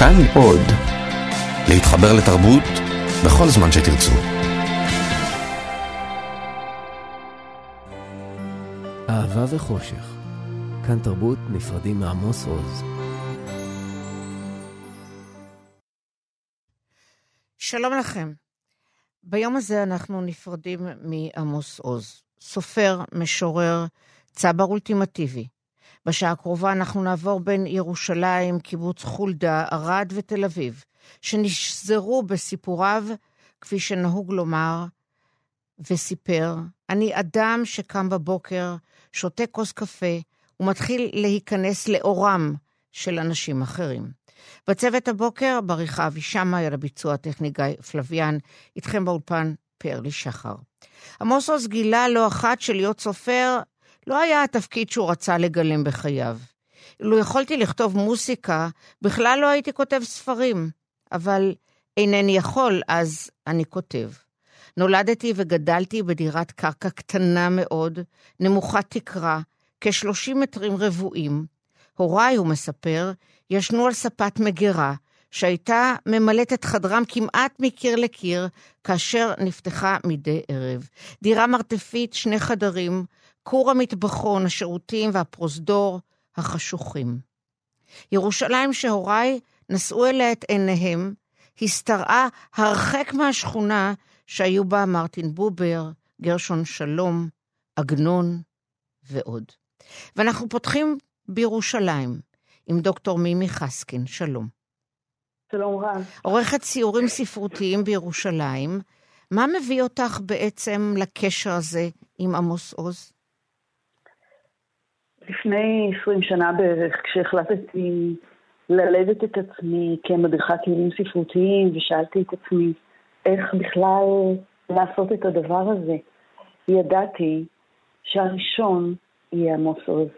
כאן עוד, להתחבר לתרבות בכל זמן שתרצו. אהבה וחושך, כאן תרבות נפרדים מעמוס עוז. שלום לכם. ביום הזה אנחנו נפרדים מעמוס עוז, סופר, משורר, צבר אולטימטיבי. בשעה הקרובה אנחנו נעבור בין ירושלים, קיבוץ חולדה, ערד ותל אביב, שנשזרו בסיפוריו, כפי שנהוג לומר, וסיפר, אני אדם שקם בבוקר, שותה כוס קפה, ומתחיל להיכנס לאורם של אנשים אחרים. בצוות הבוקר, בריחה אבישמה, על הביצוע הטכני גיא פלוויאן, איתכם באולפן פרלי שחר. עמוס עוז גילה לא אחת של להיות סופר, לא היה התפקיד שהוא רצה לגלם בחייו. אילו יכולתי לכתוב מוסיקה, בכלל לא הייתי כותב ספרים, אבל אינני יכול, אז אני כותב. נולדתי וגדלתי בדירת קרקע קטנה מאוד, נמוכת תקרה, כ-30 מטרים רבועים. הוריי, הוא מספר, ישנו על ספת מגירה, שהייתה ממלאת את חדרם כמעט מקיר לקיר, כאשר נפתחה מדי ערב. דירה מרתפית, שני חדרים, קור המטבחון, השירותים והפרוזדור החשוכים. ירושלים שהוריי נשאו אליה את עיניהם, הסתרעה הרחק מהשכונה שהיו בה מרטין בובר, גרשון שלום, עגנון ועוד. ואנחנו פותחים בירושלים עם דוקטור מימי חסקין, שלום. שלום רב. עורכת סיורים ספרותיים בירושלים, מה מביא אותך בעצם לקשר הזה עם עמוס עוז? לפני 20 שנה בערך, כשהחלטתי ללדת את עצמי כמדריכת טיולים ספרותיים, ושאלתי את עצמי איך בכלל לעשות את הדבר הזה, ידעתי שהראשון יהיה עמוס עוז.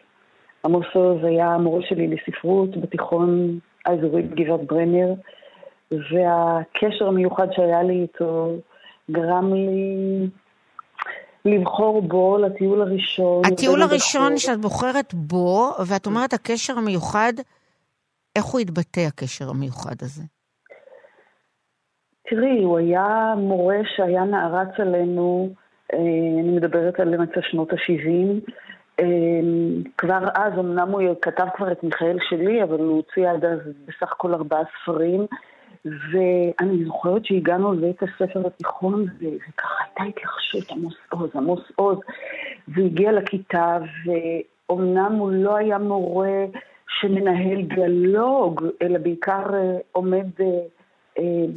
עמוס עוז היה המורה שלי לספרות בתיכון האזורי בגבעת ברנר, והקשר המיוחד שהיה לי איתו גרם לי לבחור בו לטיול הראשון. הטיול הראשון שאת בוחרת בו, ואת אומרת הקשר המיוחד, איך הוא התבטא הקשר המיוחד הזה? תראי, הוא היה מורה שהיה נערץ עלינו, אני מדברת על אמצע שנות ה-70, כבר אז, אמנם הוא כתב כבר את מיכאל שלי, אבל הוא הוציא עד אז בסך כל 4 ספרים, ואני זוכרת שהגענו לבית הספר התיכון, וככה הייתה התלחשות עמוס עוז, עמוס עוז, והגיע לכיתה, ואומנם הוא לא היה מורה שמנהל דיאלוג, אלא בעיקר עומד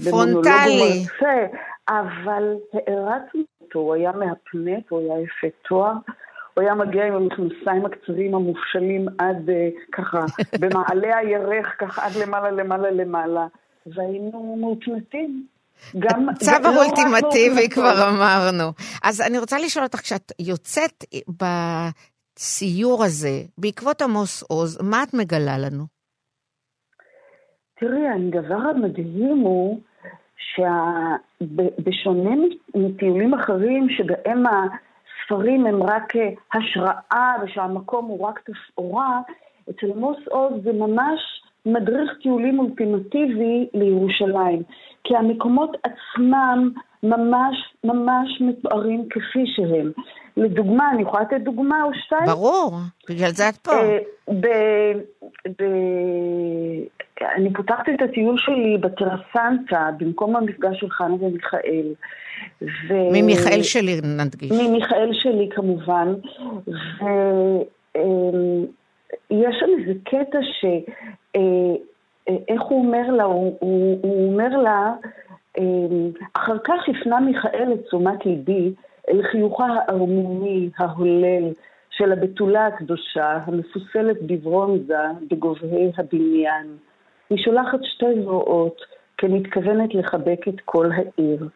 במונולוג ומרצה, אבל הערצנו אותו, הוא היה מהפנט, הוא היה יפה תואר, הוא היה מגיע עם המכנסיים הקצרים המופשלים עד ככה, במעלה הירך, ככה עד למעלה, והיינו מותנתים. צבר אולטימטיבי כבר אמרנו. אז אני רוצה לשאול אותך, כשאת יוצאת בסיור הזה, בעקבות עמוס עוז, מה את מגלה לנו? תראי, הדבר המדהים הוא, שבשונה מטיולים אחרים, שבהם הספרים הם רק השראה, ושהמקום הוא רק תפאורה, אצל עמוס עוז זה ממש מדריך טיולים אולטימטיבי לירושלים, כי המקומות עצמם ממש מתוארים כפי שהם. לדוגמה, אני יכולה לתת דוגמה או שתיים? ברור, בגלל זה את פה. אני פותחתי את הטיול שלי בטרסנטה, במקום המפגש של חנה ומיכאל. ממיכאל שלי נדגיש. ממיכאל שלי כמובן. יש שם איזה קטע איך הוא אומר לה, הוא אומר לה, אחר כך הפנה מיכאל את תשומת ליבי אל חיוכה הערמומי, ההולל, של הבתולה הקדושה, המפוסלת בברונזה בגובהי הבניין. היא שולחת 2 זרועות, כמתכוונת לחבק את כל העיר.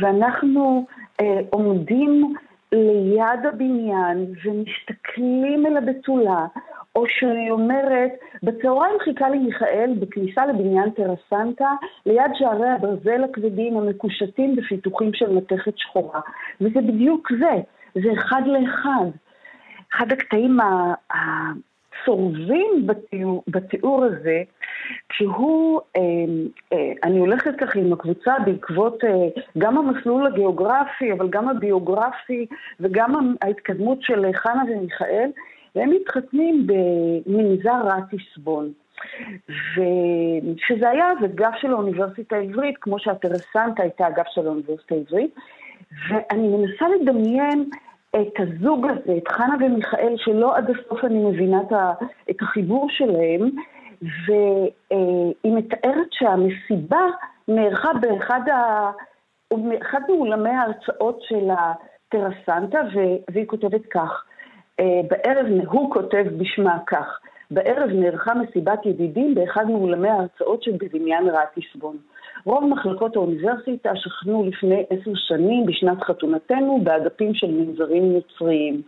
ואנחנו עומדים ליד הבניין ומשתכלים אל הבתולה, או שהיא אומרת, בצהריים חיכה לי מיכאל בכניסה לבניין טרסנטה, ליד שערי הברזל הכבדים המקושטים בפיתוחים של מתכת שחורה. וזה בדיוק זה, זה אחד לאחד. אחד הקטעים הצורבים בתיאור הזה, שהוא, אני הולכת ככה עם הקבוצה בעקבות גם המסלול הגיאוגרפי, אבל גם הביוגרפי וגם ההתקדמות של חנה ומיכאל, והם מתחתנים במנזר רטיסבון. ושזה היה אגף של האוניברסיטה העברית, כמו שהטרסנטה הייתה אגף של האוניברסיטה העברית, ואני מנסה לדמיין את הזוג הזה, את חנה ומיכאל, שלא עד הסוף אני מבינה את החיבור שלהם, והיא מתארת שהמסיבה נערכה באחד מאולמי ההרצאות של הטרסנטה, והיא כותבת כך, הוא כותב בשמה כך, בערב נערכה מסיבת ידידים באחד מאולמי ההרצאות של בבניין רטיסבון. רוב מחלקות האוניברסיטה שכנו לפני 10 שנים בשנת חתונתנו באגפים של מנזרים נוצריים.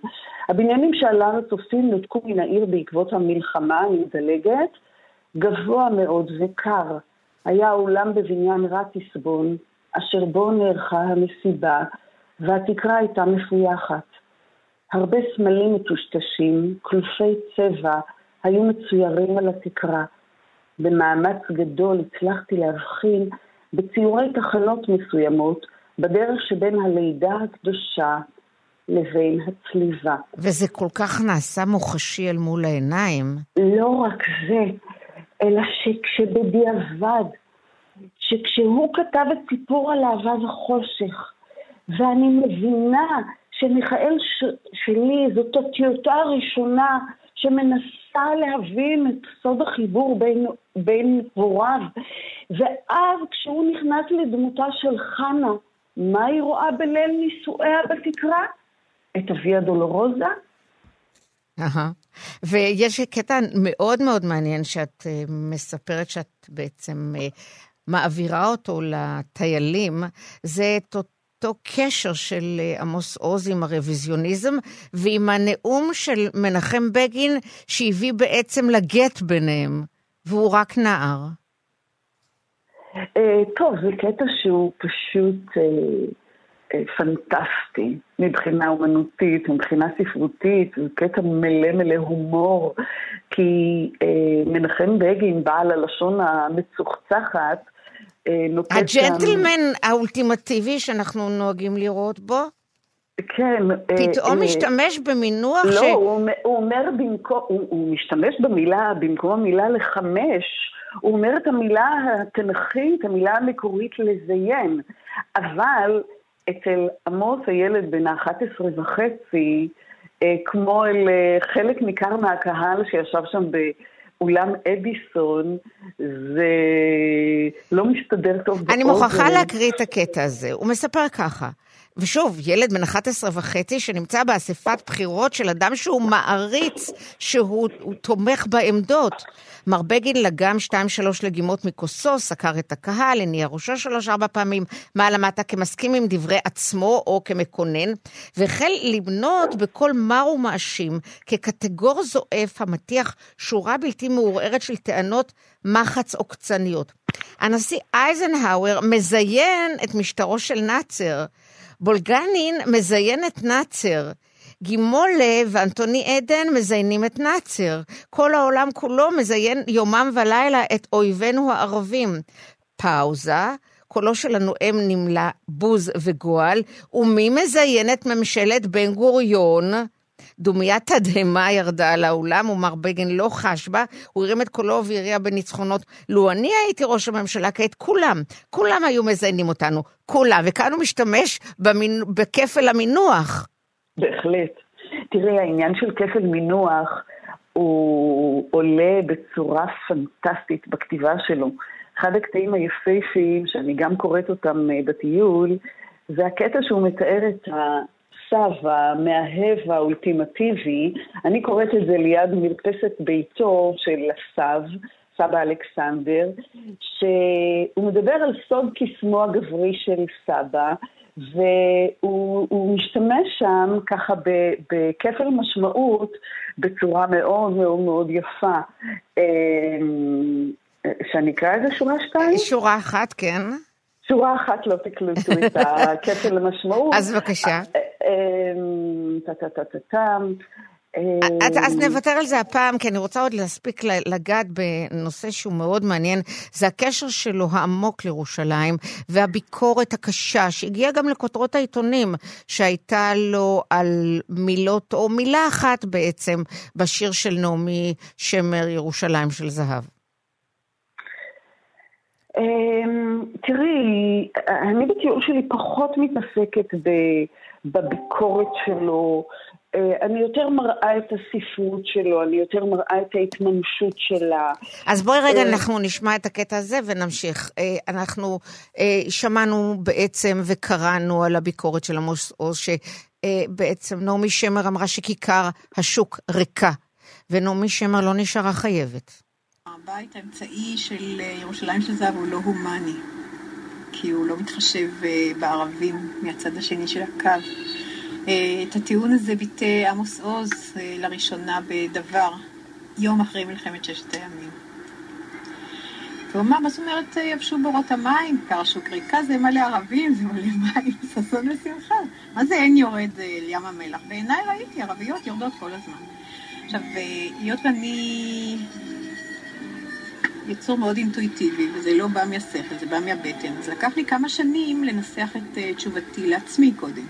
הבניינים שעליהם הצופים נותקו מן העיר בעקבות המלחמה, נדלגת, גבוה מאוד וקר. היה האולם בבניין רטיסבון, אשר בו נערכה המסיבה, והתקרה הייתה מפויחת. הרבה סמלים מטושטשים, קלופי צבע, היו מצוירים על התקרה. במאמץ גדול הצלחתי להבחין בציורי תחנות מסוימות, בדרך שבין הלידה הקדושה לבין הצליבה. וזה כל כך נעשה מוחשי אל מול העיניים. לא רק זה, אלא שכשבדיעבד, שכשהוא כתב את סיפור על אהבה וחושך, ואני מבינה שמיכאל שלי זאת הטיוטה הראשונה שמנסה להבין את סוד החיבור בין הוריו. ואז כשהוא נכנס לדמותה של חנה, מה היא רואה בליל נישואיה בתקרה? את אביה דולורוזה? ויש קטע מאוד מאוד מעניין שאת מספרת שאת בעצם מעבירה אותו לטיילים, זה אותו קשר של עמוס עוז עם הרוויזיוניזם, ועם הנאום של מנחם בגין, שהביא בעצם לגט ביניהם, והוא רק נער. טוב, זה קטע שהוא פשוט פנטסטי, מבחינה אומנותית, מבחינה ספרותית, זה קטע מלא מלא הומור, כי מנחם בגין, בעל הלשון המצוחצחת, הג'נטלמן האולטימטיבי שאנחנו נוהגים לראות בו? כן. פתאום משתמש במינוח ש... לא, הוא אומר במקום... הוא משתמש במילה, במקום המילה לחמש, הוא אומר את המילה התנכית, המילה המקורית לזיין. אבל אצל עמוס הילד בן 11.5, כמו אל חלק ניכר מהקהל שישב שם אולם אדיסון, זה לא מסתדר טוב. אני מוכרחה להקריא את הקטע הזה. הוא מספר ככה. ושוב, ילד בן 11.5 שנמצא באספת בחירות של אדם שהוא מעריץ, שהוא תומך בעמדות. מר בגין לגם 2-3 לגימות מכוסו, סקר את הקהל, הניע ראשו 3-4 פעמים, מה למטה כמסכים עם דברי עצמו או כמקונן, והחל למנות בכל מר ומאשים, כקטגור זועף המתיח שורה בלתי מעורערת של טענות מחץ או קצניות. הנשיא אייזנהאואר מזיין את משטרו של נאצר, בולגנין מזיין את נאצר, גימולה ואנטוני עדן מזיינים את נאצר, כל העולם כולו מזיין יומם ולילה את אויבינו הערבים. פאוזה, קולו של הנואם נמלא בוז וגועל, ומי מזיין את ממשלת בן גוריון? דומיית תדהמה ירדה על האולם, ומר בגין לא חש בה, הוא הרים את קולו והריע בניצחונות, לו אני הייתי ראש הממשלה, כעת כולם היו מזיינים אותנו, כולם, וכאן הוא משתמש בכפל המינוח. בהחלט. תראי, העניין של כפל מינוח, הוא עולה בצורה פנטסטית בכתיבה שלו. אחד הקטעים היפהפיים, שאני גם קוראת אותם בטיול, זה הקטע שהוא מתאר את סבא, מההב האולטימטיבי, אני קוראת את זה ליד מרפסת ביתו של סבא אלכסנדר, שהוא מדבר על סוד כיסמו הגברי של סבא, והוא משתמש שם ככה בכפל משמעות, בצורה מאוד מאוד מאוד יפה. שאני אקרא איזה שורה 2? שורה 1, כן. שורה 1 לא תקלטו את הכפל המשמעות. אז בבקשה. אז נוותר על זה הפעם, כי אני רוצה עוד להספיק לגעת בנושא שהוא מאוד מעניין, זה הקשר שלו העמוק לירושלים, והביקורת הקשה, שהגיעה גם לכותרות העיתונים, שהייתה לו על מילות, או מילה אחת בעצם, בשיר של נעמי שמר, ירושלים של זהב. תראי, אני בתיאור שלי פחות מתעסקת בביקורת שלו, אני יותר מראה את הספרות שלו, אני יותר מראה את ההתממשות שלה. אז בואי רגע אנחנו נשמע את הקטע הזה ונמשיך. אנחנו שמענו בעצם וקראנו על הביקורת של עמוס עוז, שבעצם נעמי שמר אמרה שכיכר השוק ריקה, ונעמי שמר לא נשארה חייבת. הבית האמצעי של ירושלים של זהב הוא לא הומני, כי הוא לא מתחשב בערבים מהצד השני של הקו. את הטיעון הזה ביטא עמוס עוז לראשונה בדבר, יום אחרי מלחמת ששת הימים. הוא אמר, מה זאת אומרת, יבשו בורות המים, קרשו קריקה, זה מלא ערבים, זה מלא מים, ששון ושמחה. מה זה אין יורד לים המלח? בעיניי ראיתי, ערביות יורדות כל הזמן. עכשיו, להיות אני יצור מאוד אינטואיטיבי, וזה לא בא מהשכל, זה בא מהבטן. אז לקח לי כמה שנים לנסח את תשובתי לעצמי קודם.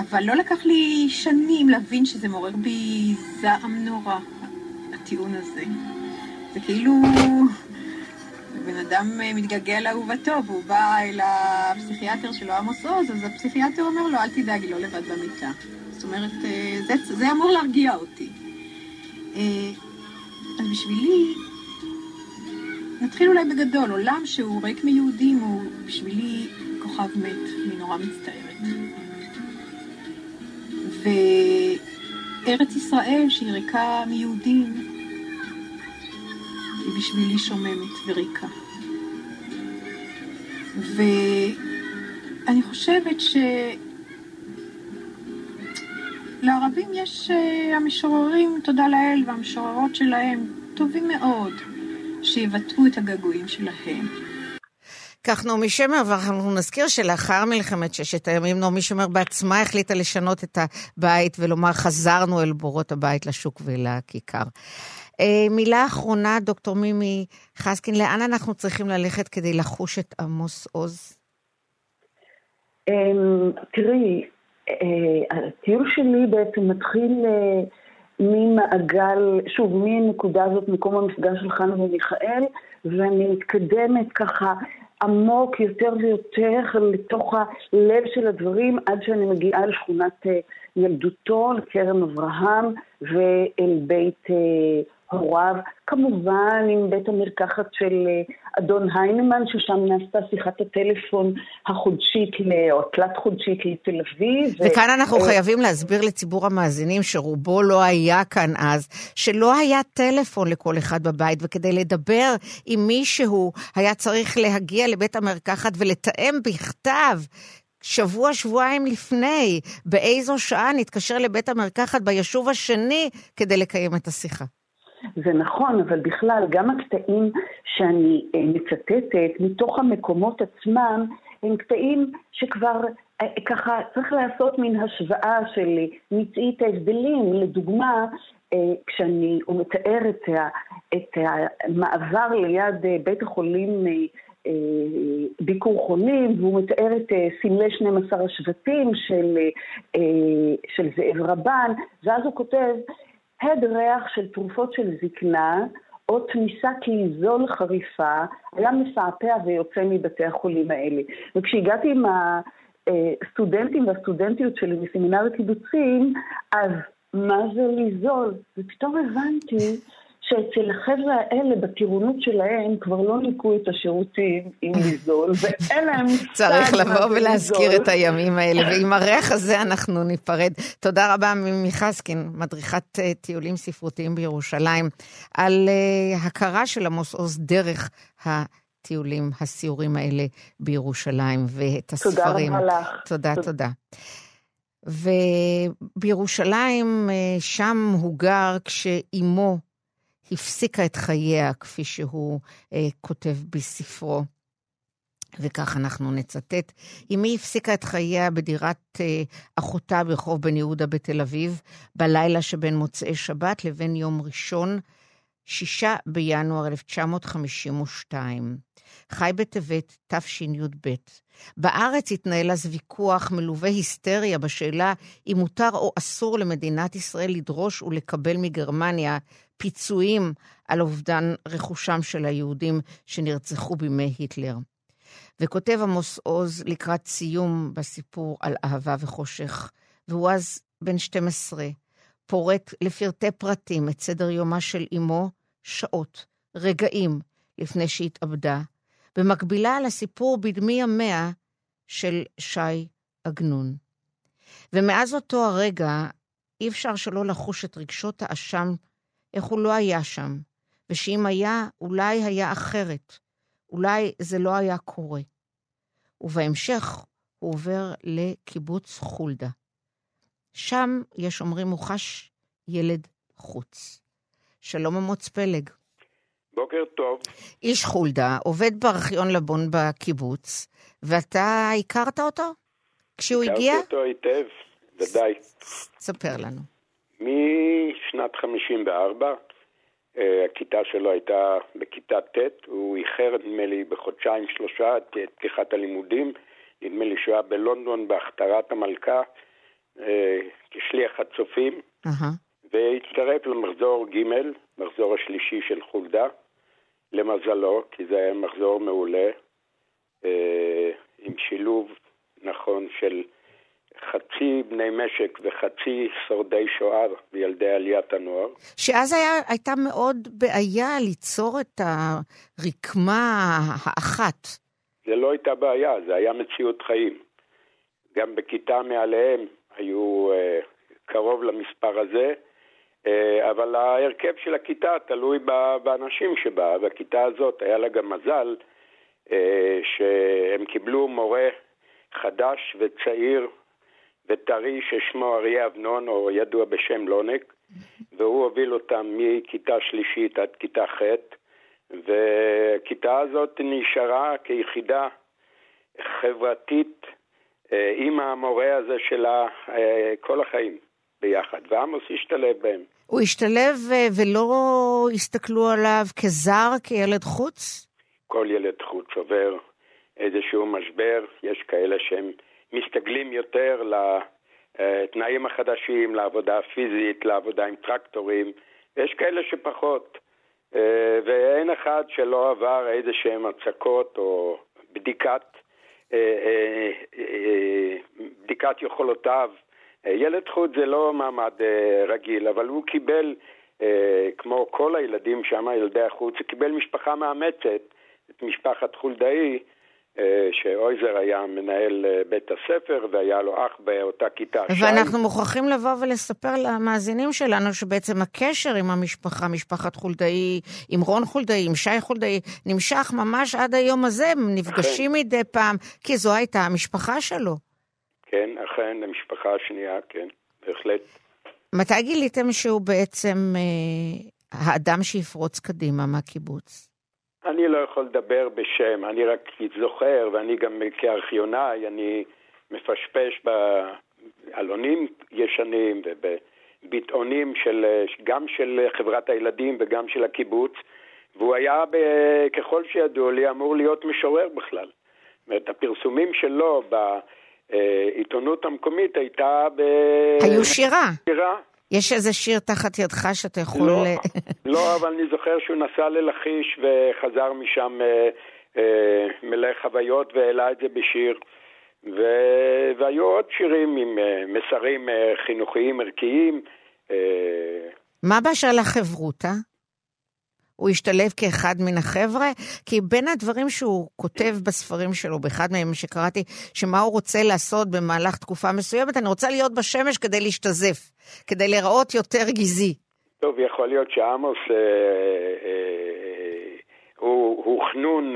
אבל לא לקח לי שנים להבין שזה מעורר בי זעם נורא, הטיעון הזה. זה כאילו, בן אדם מתגעגע לאהובתו, והוא בא אל הפסיכיאטר שלו, עמוס עוז, אז הפסיכיאטר אומר לו, אל תדאג, היא לא לבד במיטה. זאת אומרת, זה אמור להרגיע אותי. אז בשבילי, נתחיל אולי בגדול, עולם שהוא ריק מיהודים, הוא בשבילי כוכב מת, אני נורא מצטערת. וארץ ישראל שהיא ריקה מיהודים היא בשבילי שוממת וריקה. ואני חושבת שלערבים יש המשוררים, תודה לאל, והמשוררות שלהם טובים מאוד שיבטאו את הגעגועים שלהם. כך נעמי שמר, ואנחנו נזכיר שלאחר מלחמת ששת הימים, נעמי שמר בעצמה החליטה לשנות את הבית, ולומר חזרנו אל בורות הבית לשוק ולכיכר. מילה אחרונה, דוקטור מימי חסקין, לאן אנחנו צריכים ללכת כדי לחוש את עמוס עוז? תראי, התיאור שלי בעצם מתחיל ממעגל, שוב, מהנקודה הזאת, מקום המפגש של חנה ומיכאל, ואני מתקדמת ככה עמוק יותר ויותר לתוך הלב של הדברים, עד שאני מגיעה לשכונת ילדותו, לקרן אברהם ואל בית הוריו. כמובן עם בית המרקחת של אדון היינמן, ששם נעשתה שיחת הטלפון החודשית, או תלת חודשית לתל אביב. וכאן אנחנו חייבים להסביר לציבור המאזינים, שרובו לא היה כאן אז, שלא היה טלפון לכל אחד בבית, וכדי לדבר עם מישהו, היה צריך להגיע לבית המרקחת ולתאם בכתב, שבוע, שבועיים לפני, באיזו שעה נתקשר לבית המרקחת ביישוב השני, כדי לקיים את השיחה. זה נכון, אבל בכלל גם הקטעים שאני מצטטת מתוך המקומות עצמם, הם קטעים שכבר ככה צריך לעשות מן השוואה של מצאית ההבדלים. לדוגמה, כשאני מתאר את המעבר ליד בית החולים ביקור חולים, והוא מתאר את סמלי 12 השבטים של זאב רבן, ואז הוא כותב, הד ריח של תרופות של זקנה, או תמיסה כאיזול חריפה, היה מסעפע ויוצא מבתי החולים האלה. וכשהגעתי עם הסטודנטים והסטודנטיות שלי מסמינר הקיבוצים, אז מה זה ליזול? ופתאום הבנתי שאצל החבר'ה האלה בטירונות שלהם כבר לא ניקו את השירותים עם ליזול, ואין להם צריך לבוא ולהזכיר את הימים האלה, ועם הריח הזה אנחנו ניפרד. תודה רבה מימי חסקין, מדריכת טיולים ספרותיים בירושלים, על הכרה של עמוס עוז דרך הטיולים, הסיורים האלה בירושלים, ואת הספרים. תודה רבה לך. תודה, תודה. ובירושלים שם הוא גר כשאימו הפסיקה את חייה, כפי שהוא כותב בספרו. וכך אנחנו נצטט. אמי הפסיקה את חייה בדירת אחותה ברחוב בן יהודה בתל אביב, בלילה שבין מוצאי שבת לבין יום ראשון, 6 בינואר 1952. חי בטבת תשי"ב. בארץ התנהל אז ויכוח מלווה היסטריה בשאלה אם מותר או אסור למדינת ישראל לדרוש ולקבל מגרמניה פיצויים על אובדן רכושם של היהודים שנרצחו בימי היטלר. וכותב עמוס עוז לקראת סיום בסיפור על אהבה וחושך, והוא אז בן 12, פורט לפרטי פרטים את סדר יומה של אמו, שעות, רגעים לפני שהתאבדה, במקבילה על הסיפור בדמי המאה של שי עגנון. ומאז אותו הרגע אי אפשר שלא לחוש את רגשות האשם, איך הוא לא היה שם, ושאם היה, אולי היה אחרת, אולי זה לא היה קורה. ובהמשך הוא עובר לקיבוץ חולדה. שם, יש אומרים, הוא חש ילד חוץ. שלום אמוץ פלג. בוקר טוב. איש חולדה, עובד בארכיון לבון בקיבוץ, ואתה הכרת אותו? כשהוא הגיע? הכרתי אותו היטב, ודאי. ספר לנו. משנת 54, הכיתה שלו הייתה בכיתה ט', הוא איחר נדמה לי בחודשיים שלושה את פתיחת הלימודים, נדמה לי שהוא היה בלונדון בהכתרת המלכה, כשליח הצופים, והצטרף למחזור ג', מחזור השלישי של חולדה, למזלו, כי זה היה מחזור מעולה, עם שילוב נכון של חצי בני משק וחצי שורדי שואה וילדי עליית הנוער. שאז הייתה מאוד בעיה ליצור את הרקמה האחת. זה לא הייתה בעיה, זה היה מציאות חיים. גם בכיתה מעליהם היו קרוב למספר הזה, אבל ההרכב של הכיתה תלוי באנשים שבה, והכיתה הזאת היה לה גם מזל שהם קיבלו מורה חדש וצעיר, וטרי ששמו אריה אבנון, או ידוע בשם לונק, והוא הוביל אותם מכיתה שלישית עד כיתה ח', וכיתה הזאת נשארה כיחידה חברתית עם המורה הזה שלה כל החיים ביחד, ועמוס השתלב בהם. הוא השתלב ולא הסתכלו עליו כזר, כילד חוץ? כל ילד חוץ עובר איזשהו משבר, יש כאלה שהם מסתגלים יותר לתנאים החדשים, לעבודה הפיזית, לעבודה עם טרקטורים. יש כאלה שפחות, ואין אחד שלא עבר איזשהם הצקות או בדיקת יכולותיו. ילד חוץ זה לא מעמד רגיל, אבל הוא קיבל, כמו כל הילדים שם, ילדי החוץ, הוא קיבל משפחה מאמצת, את משפחת חולדאי, שאויזר היה מנהל בית הספר והיה לו אח באותה כיתה. ואנחנו מוכרחים לבוא ולספר למאזינים שלנו שבעצם הקשר עם המשפחה, משפחת חולדאי, עם רון חולדאי, עם שי חולדאי, נמשך ממש עד היום הזה, הם נפגשים מדי פעם, כי זו הייתה המשפחה שלו. כן, אכן, המשפחה השנייה, כן, בהחלט. מתי גיליתם שהוא בעצם האדם שיפרוץ קדימה מהקיבוץ? אני לא יכול לדבר בשם, אני רק זוכר, ואני גם כארכיונאי, אני מפשפש בעלונים ישנים ובביטאונים גם של חברת הילדים וגם של הקיבוץ, והוא היה, ככל שידוע לי, אמור להיות משורר בכלל. ואת הפרסומים שלו בעיתונות המקומית הייתה היו שירה. יש איזה שיר תחת ידך שאתה יכול לא, אבל אני זוכר שהוא נסע ללחיש וחזר משם מלא חוויות והעלה את זה בשיר. והיו עוד שירים עם מסרים חינוכיים, ערכיים. מה באשר לחברות, אה? הוא השתלב כאחד מן החבר'ה, כי בין הדברים שהוא כותב בספרים שלו, באחד מהם שקראתי, שמה הוא רוצה לעשות במהלך תקופה מסוימת, אני רוצה להיות בשמש כדי להשתזף, כדי לראות יותר גזי. טוב, יכול להיות שעמוס, הוא חנון,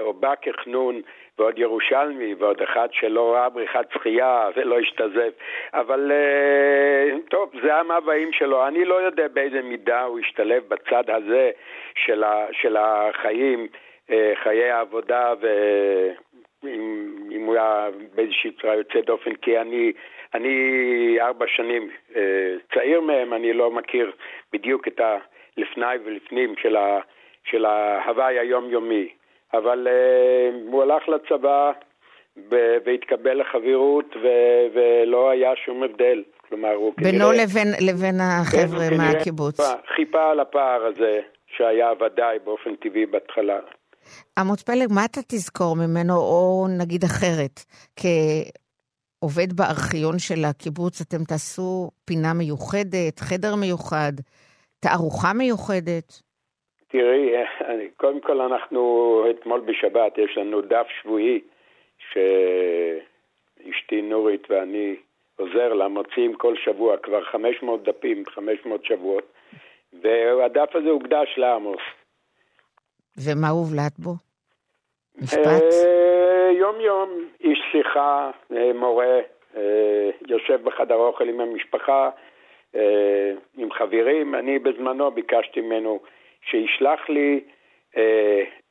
או בא כחנון, ועוד ירושלמי, ועוד אחד שלא ראה בריכת שחייה, ולא השתזף, אבל טוב, זה המאוויים שלו, אני לא יודע באיזה מידה הוא השתלב בצד הזה של החיים, חיי העבודה, ואם הוא היה באיזושהי צורה יוצא דופן, כי אני 4 שנים צעיר מהם, אני לא מכיר בדיוק את הלפני ולפנים של ההוואי היומיומי, אבל הוא הלך לצבא והתקבל לחברות, ולא היה שום הבדל. כלומר, הוא כנראה... בינו לבין החבר'ה מהקיבוץ. חיפה על הפער הזה, שהיה ודאי באופן טבעי בהתחלה. עמוס פלג, מה אתה תזכור ממנו, או נגיד אחרת? כעובד בארכיון של הקיבוץ, אתם תעשו פינה מיוחדת, חדר מיוחד, תערוכה מיוחדת? תראי, קודם כל אנחנו, אתמול בשבת, יש לנו דף שבועי, שאשתי נורית ואני עוזר לה, מוציאים כל שבוע כבר 500 דפים, 500 שבועות, והדף הזה הוקדש לעמוס. ומה הובלט בו? משפט? יום יום, איש שיחה, מורה, יושב בחדר אוכל עם המשפחה, עם חברים. אני בזמנו ביקשתי ממנו שישלח לי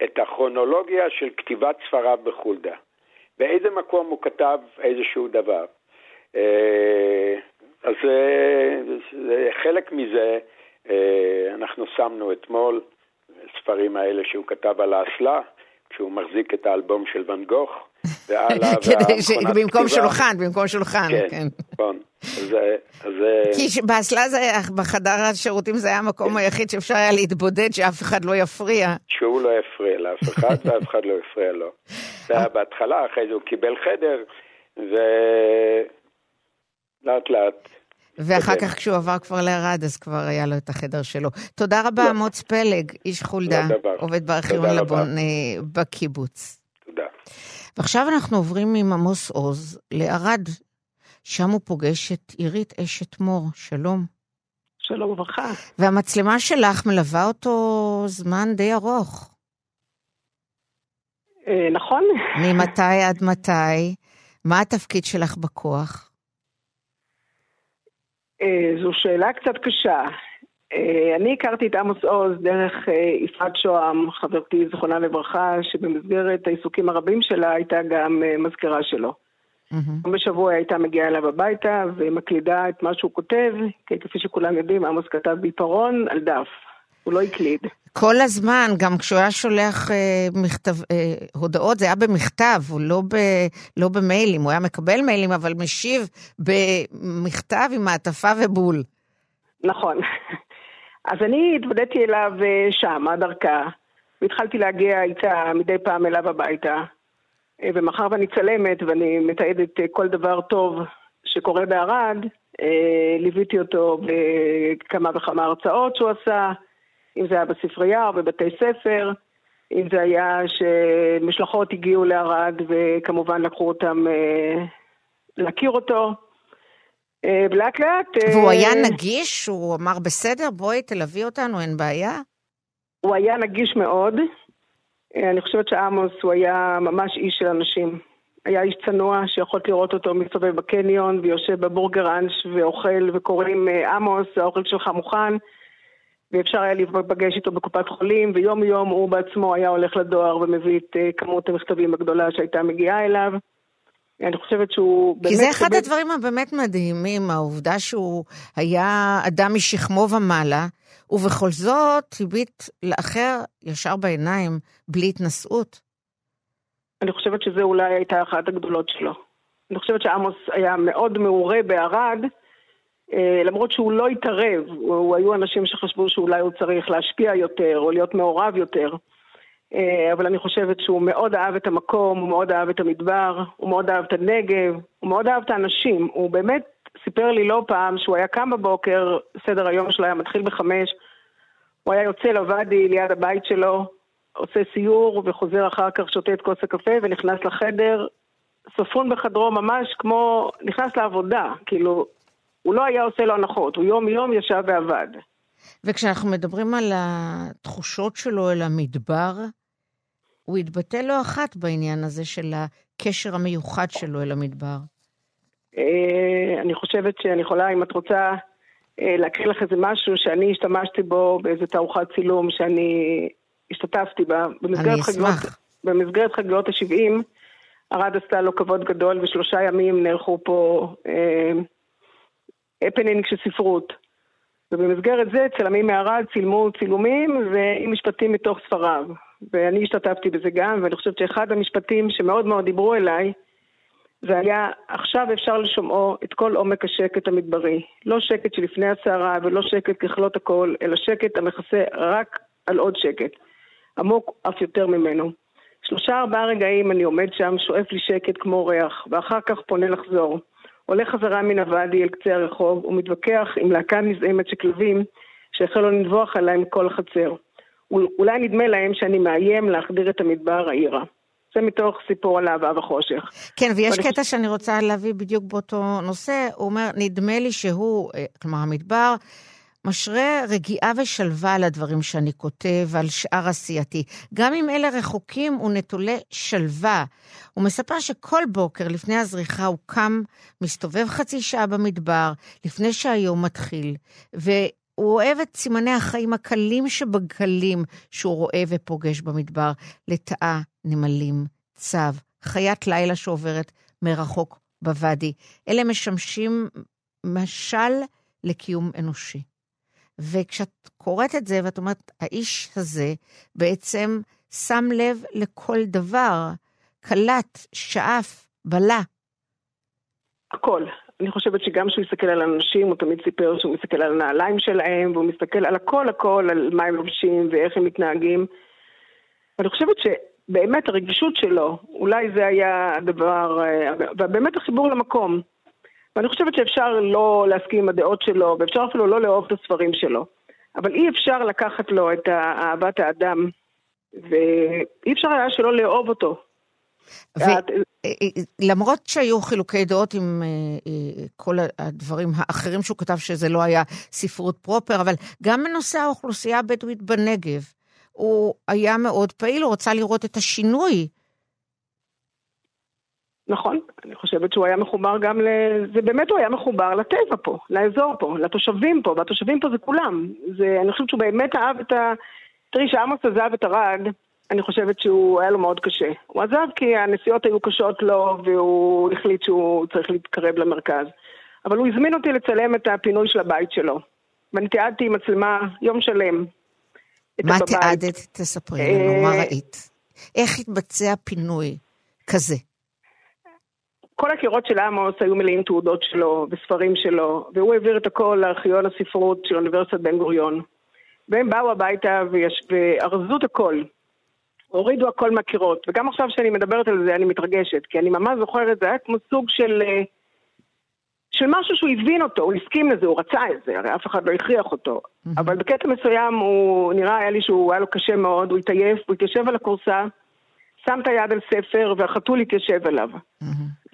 את הכרונולוגיה של כתיבת ספריו בחולדה. באיזה מקום הוא כתב איזשהו דבר. אז חלק מזה אנחנו שמנו אתמול, ספרים האלה שהוא כתב על האסלה, כשהוא מחזיק את האלבום של ון גוך, במקום שולחן. כן, נכון. כי באסלה בחדר השירותים זה היה המקום היחיד שאפשר היה להתבודד, שאף אחד לא יפריע. שהוא לא יפריע לאף אחד, ואף אחד לא יפריע לו. זה היה בהתחלה, אחרי זה הוא קיבל חדר, ולאט לאט. ואחר כך כשהוא עבר כבר לארד, אז כבר היה לו את החדר שלו. תודה רבה, עמוס פלג, איש חולדה, עובד בארכיון לבון בקיבוץ. תודה. ועכשיו אנחנו עוברים עם עמוס עוז לארד, שם הוא פוגש את עירית אשת מור. שלום. שלום וברכה. והמצלמה שלך מלווה אותו זמן די ארוך. נכון. ממתי עד מתי? מה התפקיד שלך בכוח? זו שאלה קצת קשה. אני הכרתי את עמוס עוז דרך יפעת שואם, חברתי זכרונה לברכה, שבמסגרת העיסוקים הרבים שלה הייתה גם מזכירה שלו. בשבוע הייתה מגיעה אליו הביתה ומקלידה את מה שהוא כותב, כי כפי שכולם יודעים, עמוס כתב בעיפרון על דף. הוא לא הקליד. כל הזמן, גם כשהוא היה שולח הודעות, זה היה במכתב, הוא לא במיילים, הוא היה מקבל מיילים, אבל משיב במכתב עם מעטפה ובול. נכון. אז אני התוודעתי אליו שם, דרכה, והתחלתי להגיע איתה מדי פעם אליו הביתה, ומחר ואני צלמת, ואני מתעדת כל דבר טוב שקורה בארד, ליוויתי אותו בכמה וכמה הרצאות שהוא עשה, אם זה היה בספרייה או בבתי ספר, אם זה היה שמשלחות הגיעו לארד וכמובן לקחו אותם להכיר אותו. בלאט לאט... והוא היה נגיש? הוא אמר בסדר, בואי תלווי אותנו, אין בעיה? הוא היה נגיש מאוד. אני חושבת שעמוס הוא היה ממש איש של אנשים. היה איש צנוע שיכולת לראות אותו מסובב בקניון ויושב בבורגר אנש ואוכל וקוראים עמוס, האוכל שלך מוכן. ואפשר היה להיפגש איתו בקופת חולים, ויום יום הוא בעצמו היה הולך לדואר ומביא את כמות המכתבים הגדולה שהייתה מגיעה אליו. אני חושבת שהוא... כי זה אחד הדברים הבאמת מדהימים, העובדה שהוא היה אדם משכמו ומעלה, ובכל זאת הביט לאחר ישר בעיניים, בלי התנשאות. אני חושבת שזה אולי הייתה אחת הגדולות שלו. אני חושבת שעמוס היה מאוד מעורה בערד, למרות שהוא לא התערב, היו אנשים שחשבו שאולי הוא צריך להשפיע יותר, או להיות מעורב יותר, אבל אני חושבת שהוא מאוד אהב את המקום, הוא מאוד אהב את המדבר, הוא מאוד אהב את הנגב, הוא מאוד אהב את האנשים, הוא באמת סיפר לי לא פעם שהוא היה קם בבוקר, סדר היום שלו היה מתחיל 5:00, הוא היה יוצא לוואדי ליד הבית שלו, עושה סיור וחוזר אחר כך, שותה את כוס הקפה ונכנס לחדר, ספון בחדרו ממש כמו נכנס לעבודה, כאילו, הוא לא היה עושה לו הנחות, הוא יום יום ישב ועבד. וכשאנחנו מדברים על התחושות שלו אל המדבר, הוא התבטא לא אחת בעניין הזה של הקשר המיוחד שלו אל המדבר. אני חושבת שאני יכולה, אם את רוצה, להקריא לך איזה משהו שאני השתמשתי בו באיזה תערוכת צילום שאני השתתפתי בה. במסגרת חגיגות ה-70, ארד עשתה לו כבוד גדול, ו3 ימים נערכו פה הפנינג של ספרות. ובמסגרת זה, צלמים מארד צילמו צילומים, ועם משפטים מתוך ספריו. ואני השתתפתי בזה גם, ואני חושבת שאחד המשפטים שמאוד מאוד דיברו אליי, זה היה, עכשיו אפשר לשומעו את כל עומק השקט המדברי. לא שקט שלפני הסערה, ולא שקט ככלות הכל, אלא שקט המכסה רק על עוד שקט. עמוק אף יותר ממנו. 3-4 רגעים אני עומד שם, שואף לי שקט כמו ריח, ואחר כך פונה לחזור. הולך חזרה מן הוואדי אל קצה הרחוב, ומתווכח עם להקה נזעמת שכלבים, שהחלו לנבוח עליהם כל חצר. אולי נדמה להם שאני מאיים להחדיר את המדבר העירה. זה מתוך סיפור על אהבה וחושך. כן, ויש קטע שאני רוצה להביא בדיוק באותו נושא, הוא אומר, נדמה לי שהוא, כלומר המדבר, משרה רגיעה ושלווה על הדברים שאני כותב ועל שאר עשייתי. גם אם אלה רחוקים הוא נטולה שלווה. הוא מספר שכל בוקר לפני הזריחה הוא קם, מסתובב חצי שעה במדבר, לפני שהיום מתחיל, הוא אוהב את סימני החיים הקלים שבקלים שהוא רואה ופוגש במדבר, לטעה, נמלים, צו, חיית לילה שעוברת מרחוק בוואדי. אלה משמשים משל לקיום אנושי. וכשאת קוראת את זה ואת אומרת, האיש הזה בעצם שם לב לכל דבר, קלט, שאף, בלה. הכל. אני חושבת שגם שהוא יסתכל על אנשים, הוא תמיד סיפר שהוא מסתכל על הנעליים שלהם, והוא מסתכל על הכל, על מה הם לובשים ואיך הם מתנהגים. אני חושבת שבאמת הרגישות שלו, אולי זה היה הדבר, ובאמת החיבור למקום. ואני חושבת שאפשר לא להסכים עם הדעות שלו, ואפשר אפילו לא לאהוב את הספרים שלו. אבל אי אפשר לקחת לו את אהבת האדם, ואי אפשר היה שלא לאהוב אותו. למרות שהיו חילוקי דעות עם כל הדברים האחרים שהוא כתב שזה לא היה ספרות פרופר, אבל גם בנושא האוכלוסייה הבדואית בנגב, הוא היה מאוד פעיל, הוא רצה לראות את השינוי. נכון, אני חושבת שהוא היה מחובר גם זה באמת הוא היה מחובר לטבע פה, לאזור פה, לתושבים פה, והתושבים פה זה כולם. אני חושבת שהוא באמת אהב את תראי שעמוס עזב את ארד, אני חושבת שהוא היה לו מאוד קשה. הוא עזב כי הנסיעות היו קשות לו, והוא החליט שהוא צריך להתקרב למרכז. אבל הוא הזמין אותי לצלם את הפינוי של הבית שלו. ואני תיעדתי עם מצלמה יום שלם. מה תיעדת? תספרי לנו, מה ראית? איך התבצע פינוי כזה? כל הקירות של עמוס היו מלאים תעודות שלו וספרים שלו, והוא העביר את הכל לארכיון הספרות של אוניברסיטת בן-גוריון. והם באו הביתה וארזו את הכל. הורידו הכל מהקירות, וגם עכשיו שאני מדברת על זה אני מתרגשת, כי אני ממש זוכרת, זה היה כמו סוג של משהו שהוא הבין אותו, הוא הסכים לזה, הוא רצה את זה, הרי אף אחד לא הכריח אותו, אבל בקטע מסוים הוא נראה, היה לי שהוא היה לו קשה מאוד, הוא התעייף, הוא התיישב על הכורסה, שם את היד על ספר, והחתול התיישב עליו.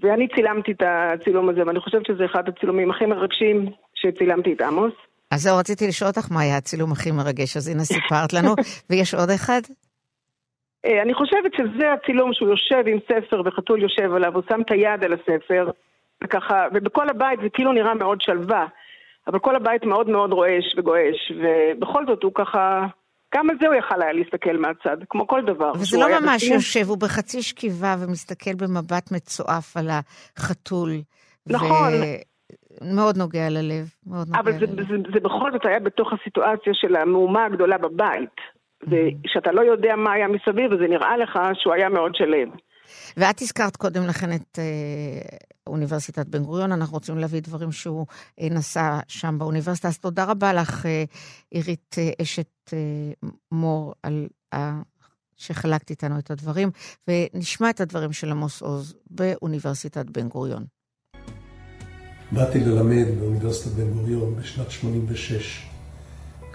ואני צילמתי את הצילום הזה, ואני חושבת שזה אחד הצילומים הכי מרגשים שצילמתי את עמוס. אז זהו, רציתי לשאול אותך מה היה הצילום הכי מרגש, אז הנה סיפרת לנו, ויש עוד אחד? אני חושבת שזה הצילום שהוא יושב עם ספר וחתול יושב עליו, הוא שם את היד על הספר, וככה, ובכל הבית זה כאילו נראה מאוד שלווה, אבל כל הבית מאוד מאוד רועש וגועש, ובכל זאת הוא ככה, גם על זה הוא יכל היה להסתכל מהצד, כמו כל דבר. וזה לא ממש יושב, הוא בחצי שכיבה ומסתכל במבט מצואף על החתול. נכון. מאוד נוגע ללב. אבל זה בכל זאת היה בתוך הסיטואציה של המהומה הגדולה בבית. ושאתה לא יודע מה היה מסביב, וזה נראה לך שהוא היה מאוד שלם. ואת הזכרת קודם לכן את אוניברסיטת בן-גוריון, אנחנו רוצים להביא דברים שהוא נסע שם באוניברסיטה, אז תודה רבה לך, עירית אשת מור, על שחלקת איתנו את הדברים, ונשמע את הדברים של עמוס עוז באוניברסיטת בן-גוריון. באתי ללמד באוניברסיטת בן-גוריון בשנת 86',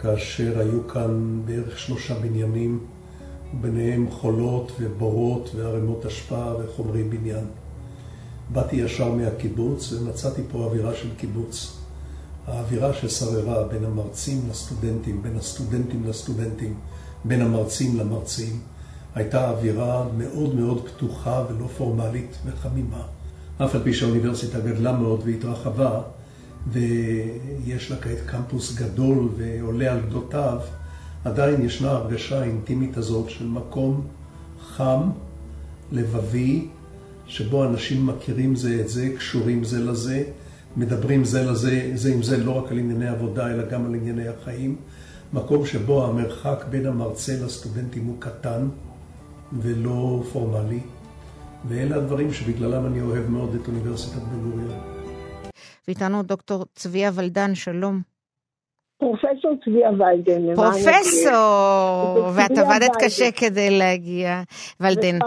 כאשר היו כאן בערך 3 בניינים, וביניהם חולות ובורות וערימות השפעה וחומרי בניין. באתי ישר מהקיבוץ ומצאתי פה אווירה של קיבוץ. האווירה ששררה בין המרצים לסטודנטים, בין הסטודנטים לסטודנטים, בין המרצים למרצים, הייתה אווירה מאוד מאוד פתוחה ולא פורמלית וחמימה. אף על פי שהאוניברסיטה גדלה מאוד והתרחבה, ויש לה כעת קמפוס גדול ועולה על גדותיו, עדיין ישנה הרגשה האינטימית הזאת של מקום חם, לבבי, שבו אנשים מכירים זה את זה, קשורים זה לזה, מדברים זה לזה, זה עם זה לא רק על ענייני עבודה, אלא גם על ענייני החיים. מקום שבו המרחק בין המרצה לסטודנטים הוא קטן ולא פורמלי. ואלה הדברים שבגללם אני אוהב מאוד את אוניברסיטת בן-גוריון. ואיתנו דוקטור צביה ולדן, שלום. פרופסור צביה ולדן. פרופסור! ואת עבדת קשה כדי להגיע. ולדן,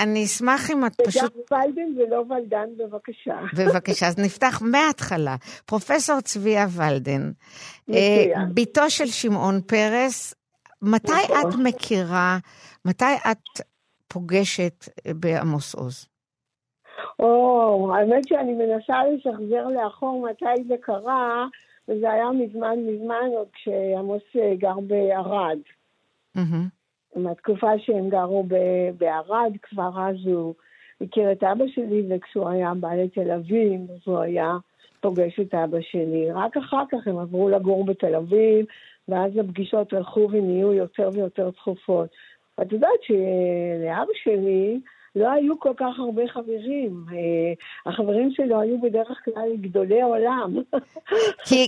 אני אשמח אם את פשוט... וגם ולדן ולא ולדן, בבקשה. בבקשה, אז נפתח מההתחלה. פרופסור צביה ולדן, ביתו של שמעון פרס, מתי את מכירה, מתי את... פוגשת בעמוס עוז? האמת שאני מנסה לשחזר לאחור מתי זה קרה, וזה היה מזמן, עוד כשעמוס גר בארד. מהתקופה שהם גרו בארד, כבר אז הוא הכיר את אבא שלי, וכשהוא היה בא לתל אביב, אז הוא היה פוגש את אבא שלי. רק אחר כך הם עברו לגור בתל אביב, ואז הפגישות הלכו ונהיו יותר ויותר תכופות. את יודעת שלאבא שלי לא היו כל כך הרבה חברים. החברים שלו היו בדרך כלל גדולי עולם.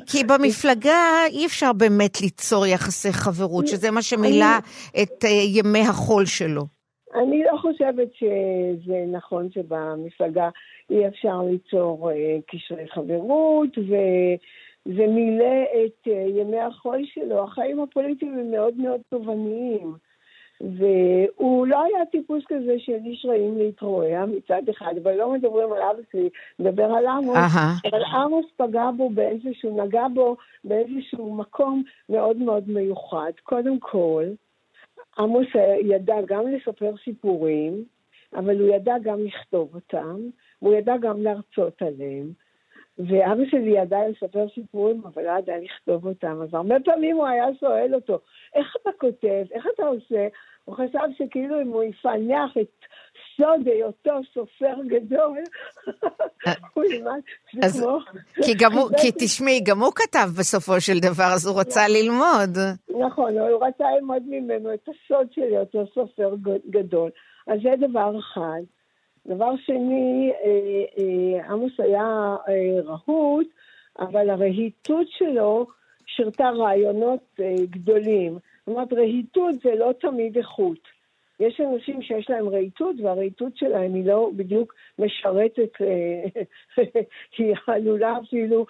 כי במפלגה אי אפשר באמת ליצור יחסי חברות, שזה מה שמילא את ימי החול שלו. אני לא חושבת שזה נכון שבמפלגה אי אפשר ליצור קשרי חברות, וזה מילא את ימי החול שלו. החיים הפוליטיים הם מאוד מאוד תובעניים. והוא לא היה טיפוס כזה של איש רעים להתרועע מצד אחד, אבל לא מדברים על אבא שלי, מדבר על עמוס, אבל עמוס פגע בו באיזשהו, נגע בו באיזשהו מקום מאוד מאוד מיוחד. קודם כל, עמוס ידע גם לספר סיפורים, אבל הוא ידע גם לכתוב אותם, הוא ידע גם להרצות עליהם, ואבא שלי ידע לספר סיפורים, אבל לא ידע לכתוב אותם. אז הרבה פעמים הוא היה שואל אותו, איך אתה כותב, איך אתה עושה? הוא חשב שכאילו אם הוא יפנח את סוד היותו סופר גדול, הוא לימד שכמו... כי תשמעי, גם הוא כתב בסופו של דבר, אז הוא רצה ללמוד. נכון, הוא רצה ללמוד ממנו את הסוד של היותו סופר גדול. אז זה דבר אחד. דבר שני, עמוס היה רהוט, אבל הרהיטות שלו שירתה רעיונות גדולים. זאת אומרת, רהיטות זה לא תמיד איכות. יש אנשים שיש להם רהיטות, והרהיטות שלהם היא לא בדיוק משרתת, היא עלולה אפילו,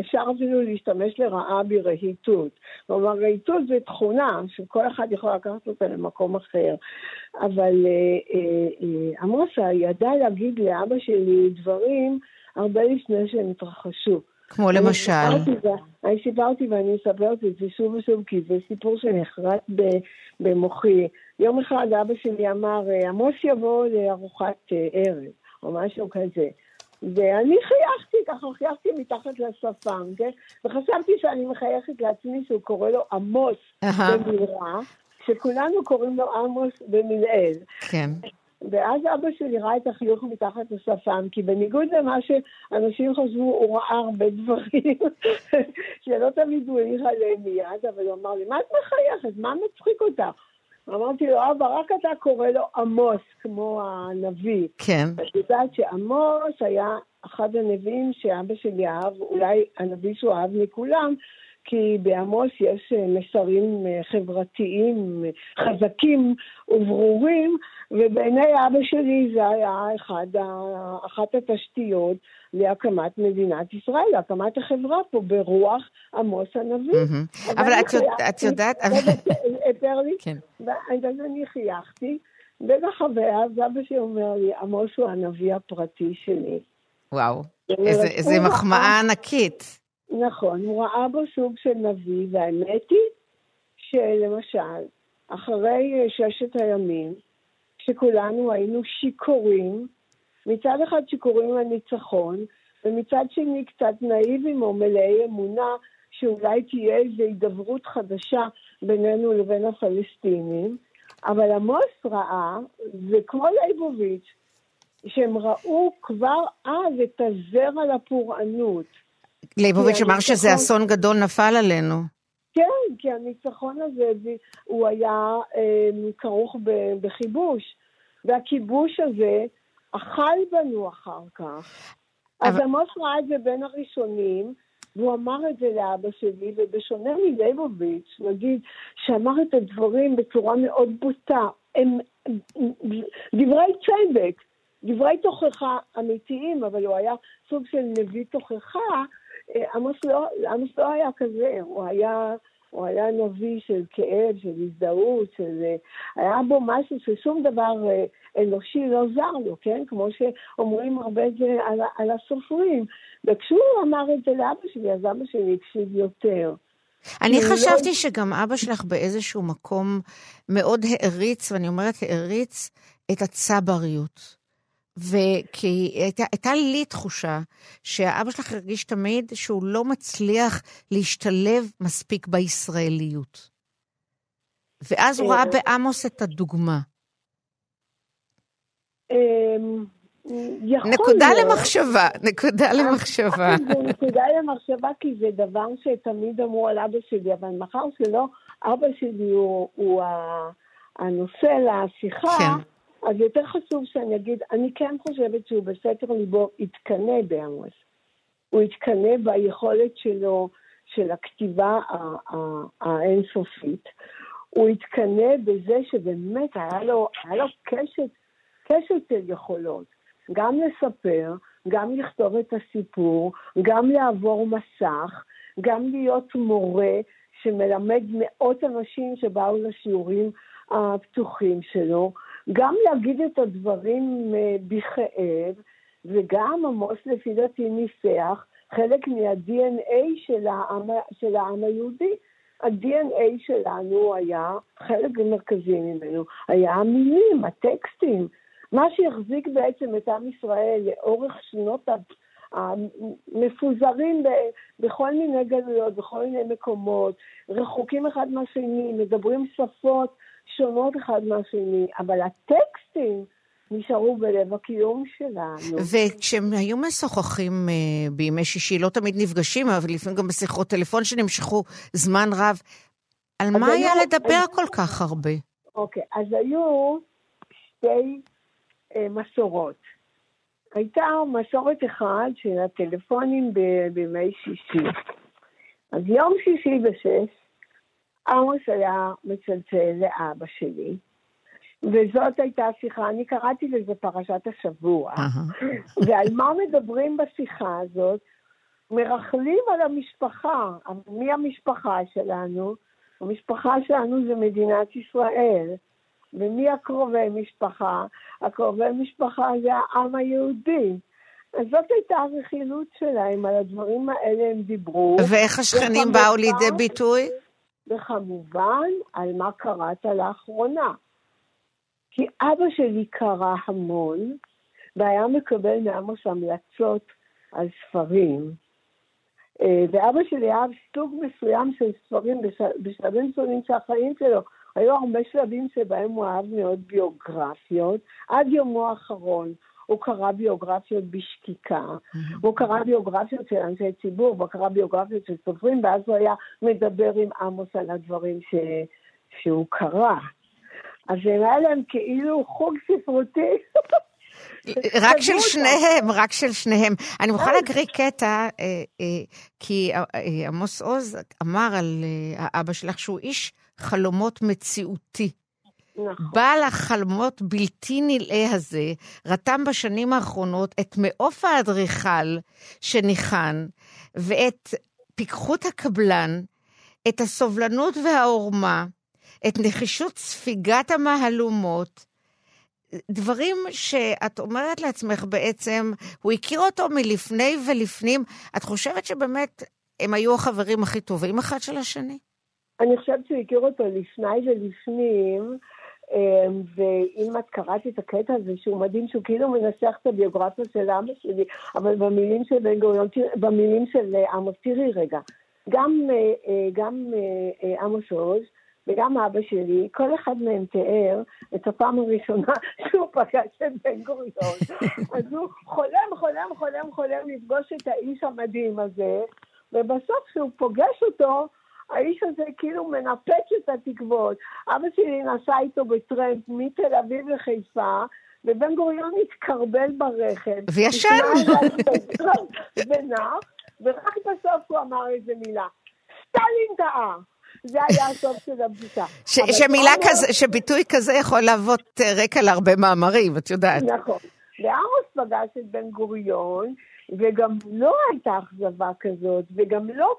אפשר אפילו להשתמש לרעה ברהיטות. כלומר, רהיטות זה תכונה שכל אחד יכול לקחת אותה למקום אחר. אבל עמוס ידע להגיד לאבא שלי דברים הרבה לפני שהם התרחשו. כמו למשל? אני סיפרתי ואני אספרת את זה שוב ושוב, כי זה סיפור שנחרט במוחי. יום אחד אבא שלי אמר, עמוס יבוא לארוחת ערב, או משהו כזה. ואני חייכתי, ככה חייכתי מתחת לשפם, כן? וחשבתי שאני מחייכת לעצמי שהוא קורא לו עמוס במילא, שכולנו קוראים לו עמוס במילאל. כן. ואז אבא שלי ראה את החיוך מתחת לשפם, כי בניגוד למה שאנשים חשבו, הוא ראה הרבה דברים, שלא תמיד הוא הליך עליהם מיד, אבל הוא אמר לי, מה את מחייכת? מה מצחיק אותך? אמרתי לו, אבא, רק אתה קורא לו עמוס, כמו הנביא. כן. את יודעת שעמוס היה אחד הנביאים שאבא שלי אהב, אולי הנביא שהוא אהב מכולם, כי בעמוס יש מסרים חברתיים חזקים וברורים, ובעיני אבא שלי זה היה אחת התשתיות להקמת מדינת ישראל, להקמת החברה פה ברוח עמוס הנביא. אבל את יודעת... אז אני חייכתי, ובחוויה אבא שלי אומר לי, עמוס הוא הנביא הפרטי שלי. וואו, איזו מחמאה ענקית. נכון, הוא ראה בו סוג של נביא, והאמת היא שלמשל, אחרי 6 הימים, שכולנו היינו שיכורים, מצד אחד שיכורים לניצחון, ומצד שני קצת נאיבים או מלאי אמונה, שאולי תהיה איזו הידברות חדשה בינינו לבין הפלסטינים, אבל עמוס ראה, וכמו לייבוביץ', שהם ראו כבר אז את הזרע לפורענות, לייבוביץ' אמר שזה אסון גדול נפל עלינו. כן, כי הניצחון הזה הוא היה כרוך בכיבוש, והכיבוש הזה אכל בנו אחר כך. אז עמוס ראה את זה בין הראשונים, והוא אמר את זה לאבא שלי, ובשונה מלייבוביץ', נגיד, שאמר את הדברים בצורה מאוד בוטה, הם דברי צדק, דברי תוכחה אמיתיים, אבל הוא היה סוג של נביא תוכחה. עמוס לא היה כזה, הוא היה נביא של כאב, של הזדהות, היה בו משהו ששום דבר אנושי לא זר לו, כן? כמו שאומרים הרבה זה על הסופרים. וכשהוא אמר את זה לאבא שלי, אז אבא שלי הקשיב יותר. אני חשבתי שגם אבא שלך באיזשהו מקום מאוד העריץ, ואני אומרת העריץ, את הצבריות. וכי הייתה לי תחושה שהאבא שלך הרגיש תמיד שהוא לא מצליח להשתלב מספיק בישראליות. ואז הוא ראה בעמוס את הדוגמה. נקודה למחשבה. נקודה למחשבה, כי זה דבר שתמיד אמרו על אבא שלי, אבל מחר שלא, אבא שלי הוא הנושא להשיחה, אז יותר חשוב שאני אגיד, אני כן חושבת שהוא בסתר ליבו התקנה בעמוס. הוא התקנה ביכולת שלו, של הכתיבה האינסופית. הוא התקנה בזה שבאמת היה לו קשת של יכולות. גם לספר, גם לכתוב את הסיפור, גם לעבור מסך, גם להיות מורה שמלמד מאות אנשים שבאו לשיעורים הפתוחים שלו, גם להגיד את הדברים בכאב, וגם עמוס לפי דעתי ניסח חלק מה-DNA של העם היהודי. ה-DNA שלנו היה, חלק מרכזי ממנו, היה המילים, הטקסטים, מה שהחזיק בעצם את עם ישראל לאורך שנות המפוזרים בכל מיני גלויות, בכל מיני מקומות, רחוקים אחד מהשני, מדברים שפות שונות אחד מהשני, אבל הטקסטים נשארו בלב הקיום שלנו. וכשהם היו משוחחים בימי שישי, לא תמיד נפגשים, אבל לפעמים גם בשיחות טלפון שנמשכו זמן רב, על מה היה לדבר כל כך הרבה? אוקיי, אז היו שתי מסורות. הייתה מסורת אחת של הטלפונים בימי שישי. אז יום שישי בשש, עמוס היה מצלצל לאבא שלי, וזאת הייתה שיחה, אני קראתי לזה פרשת השבוע, ועל מה מדברים בשיחה הזאת? מרחלים על המשפחה. מי המשפחה שלנו? המשפחה שלנו זה מדינת ישראל. ומי הקרובי משפחה? הקרובי משפחה זה העם היהודי. אז זאת הייתה הרכילות שלהם, על הדברים האלה הם דיברו. ואיך השכנים באו לידי ביטוי? וכמובן, על מה קראת לאחרונה. כי אבא שלי קרא המון, והיה מקבל מעמוס המלצות על ספרים. ואבא שלי היה סוג מסוים של ספרים, בשלבים שונים של החיים שלו. היו הרבה שלבים שבהם הוא אהב מאוד ביוגרפיות. עד יומו האחרון הוא קרא ביוגרפיות בשקיקה, הוא קרא ביוגרפיות של אנשי ציבור, הוא קרא ביוגרפיות של סופרים, ואז הוא היה מדבר עם עמוס על הדברים שהוא קרא. אז הם היה להם כאילו חוג ספרותי. רק של שניהם. אני מוכנה להקריא קטע, כי עמוס עוז אמר על האבא שלך שהוא איש חלומות מציאותי. נכון. בעל החלומות בלתי נלאה הזה, רתם בשנים האחרונות את מעוף האדריכל שניחן, ואת פיקחות הקבלן, את הסובלנות והאורמה, את נחישות ספיגת המהלומות, דברים שאת אומרת לעצמך בעצם, הוא הכיר אותו מלפני ולפנים, את חושבת שבאמת הם היו החברים הכי טובים אחד של השני? אני חושבת שהוא הכיר אותו לפני ולפנים, ואם את קראת את הקטע הזה שהוא מדהים, שהוא כאילו מנסח את הביוגרפיה של אבא שלי, אבל במילים של בן-גוריון, במילים של עמוס, תראי רגע, גם עמוס עוז וגם אבא שלי, כל אחד מהם תיאר את הפעם הראשונה שהוא פגש את בן-גוריון. אז הוא חולם לפגוש את האיש המדהים הזה, ובסוף שהוא פוגש אותו, האיש הזה כאילו מנפץ את התקוות. אבא שלי נסע איתו בטרמפ מתל אביב לחיפה, ובן גוריון התקרבל ברכב. וישן. ונח, ורק בסוף הוא אמר איזה מילה. סטלין טעה. זה היה הסוף של הבדיסה. שביטוי כזה יכול להוות רקע להרבה מאמרים, את יודעת. נכון. והארוס פגש את בן גוריון, וגם לא הייתה אכזבה כזאת, וגם לא,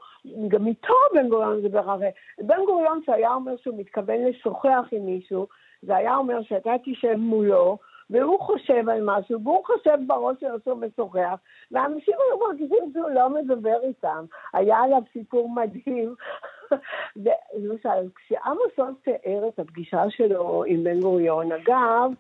גם איתו בן גוריון זה ברכה. בן גוריון שהיה אומר שהוא מתכוון לשוחח עם מישהו, זה היה אומר שאתה תשב מולו, והוא חושב על משהו, והוא חושב בראש שעשו משוחח, והאנשים היו מרגישים שהוא לא מדבר איתם. היה עליו סיפור מדהים. ולמשל, כשאמוס עוז תיאר את הפגישה שלו עם בן גוריון, אגב,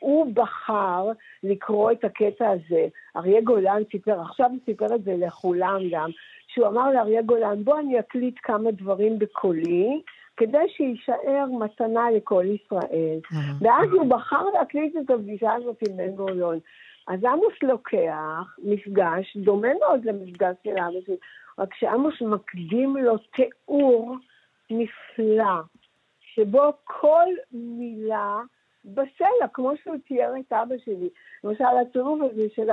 הוא בחר לקרוא את הקטע הזה. אריה גולן סיפר, עכשיו הוא סיפר את זה לכולם גם, שהוא אמר לאריה גולן, בוא אני אקליט כמה דברים בקולי, כדי שישאר מתנה לכל ישראל. ואז הוא בחר להקליט את הפגישה הזאת עם בן גוריון. אז עמוס לוקח מפגש, דומה מאוד למפגש של אבא, רק שעמוס מקדים לו תיאור נפלא, שבו כל מילה בסלע, כמו שהוא תיאר את אבא שלי. למשל, הצירוף הזה של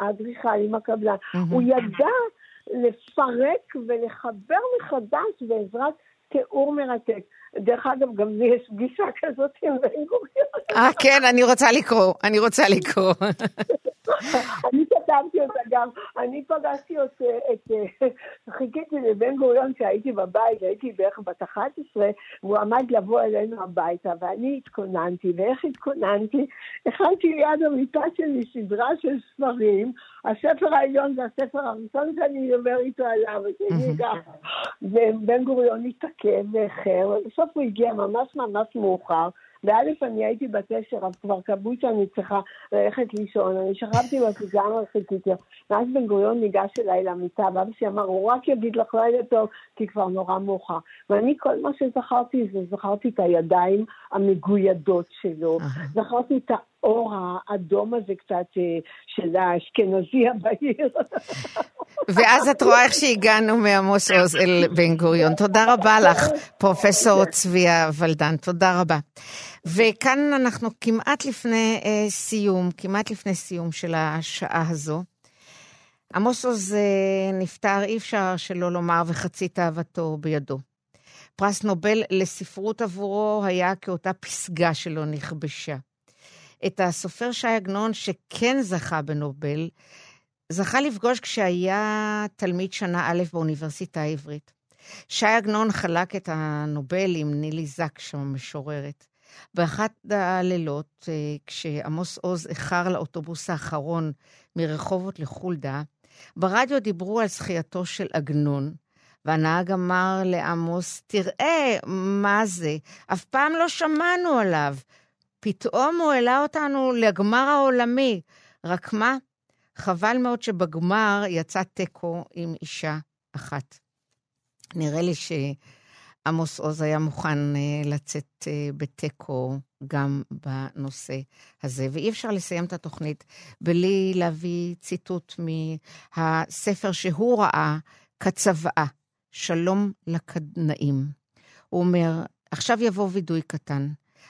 האדריכה עם הקבלן, הוא ידע לפרק ולחבר מחדש בעזרת תיאור מרתק. דרך אגב, גם יש פגישה כזאת עם בן-גוריון. כן, אני רוצה לקרוא. אני כתבתי אותה גם, אני פגשתי את, חיכיתי לבן-גוריון שהייתי בבית, הייתי בערך בת 11, והוא עמד לבוא אלינו הביתה, ואני התכוננתי, ואיך התכוננתי? הכנתי ליד המיטה שלי סדרה של ספרים, הספר העליון זה הספר הראשון שאני עובר איתו עליו, ובן-גוריון התעכב ואחר, בסוף הוא הגיע ממש ממש מאוחר, ואלף אני הייתי בתשר, אבל כבר קבעו שאני צריכה ללכת לישון, אני שכבתי בפיג'מה וחיכיתי, ואז בן-גוריון ניגש אליי למיטה, ואבא שאמר, הוא רק יגיד לך לילה טוב, כי כבר נורא מאוחר, ואני כל מה שזכרתי זה, זכרתי את הידיים המגוידות שלו, זכרתי את האור האדום הזה קצת של האשכנזי הבהיר. ואז את רואה איך שהגענו מעמוס עוז אל בן-גוריון. תודה רבה לך, פרופסור צביה ולדן, תודה רבה. וכאן אנחנו כמעט לפני סיום של השעה הזו. עמוס עוז נפטר, אי אפשר שלא לומר, וחצי תאוותו בידו. פרס נובל לספרות עבורו היה כאותה פסגה שלו נכבשה. את הסופר שי עגנון שכן זכה בנובל, זכה לפגוש כשהיה תלמיד שנה א' באוניברסיטה העברית. שי עגנון חלק את הנובל עם נילי זק שמשוררת. באחת הלילות, כשעמוס עוז איחר לאוטובוס האחרון מרחובות לחולדה, ברדיו דיברו על זכייתו של עגנון, והנהג אמר לעמוס, תראה מה זה, אף פעם לא שמענו עליו. פתאום הוא העלה אותנו לגמר העולמי. רק מה? חבל מאוד שבגמר יצא תיקו עם אישה אחת. נראה לי שעמוס עוז היה מוכן לצאת בתיקו גם בנושא הזה. ואי אפשר לסיים את התוכנית בלי להביא ציטוט מהספר שהוא ראה כצוואה, שלום לקדנאים. הוא אומר, עכשיו יבוא וידוי קטן.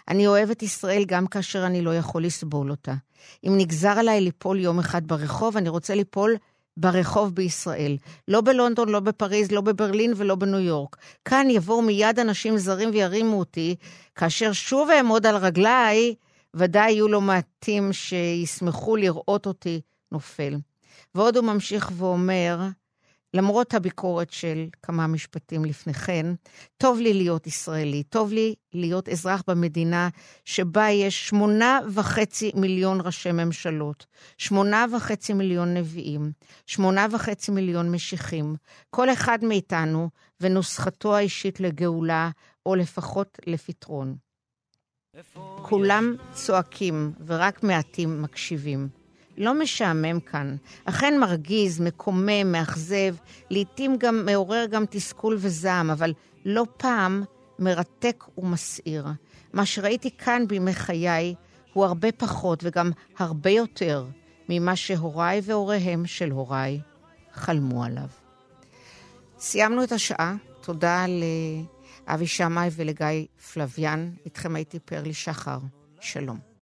אני אוהב את ישראל גם כאשר אני לא יכול לסבול אותה. אם נגזר עליי ליפול יום אחד ברחוב, אני רוצה ליפול ברחוב בישראל. לא בלונדון, לא בפריז, לא בברלין ולא בניו יורק. כאן יבואו מיד אנשים זרים וירימו אותי, כאשר שוב אעמוד על רגליי, ודאי יהיו לו מעטים שישמחו לראות אותי נופל. ועוד הוא ממשיך ואומר, למרות הביקורת של כמה משפטים לפני כן, טוב לי להיות ישראלי, טוב לי להיות אזרח במדינה שבה יש 8.5 מיליון ראשי ממשלות, 8.5 מיליון נביאים, 8.5 מיליון משיחים, כל אחד מאיתנו ונוסחתו האישית לגאולה או לפחות לפתרון. כולם צועקים ורק מעטים מקשיבים. לא משעמם כאן, אכן מרגיז, מקומם, מאכזב, לעתים גם מעורר גם תסכול וזעם, אבל לא פעם מרתק ומסעיר. מה שראיתי כאן בימי חיי הוא הרבה פחות וגם הרבה יותר ממה שהוריי והוריהם של הוריי חלמו עליו. סיימנו את השעה. תודה לאבי שמאי ולגיא פלוויאן, איתכם הייתי פרלי שחר, שלום.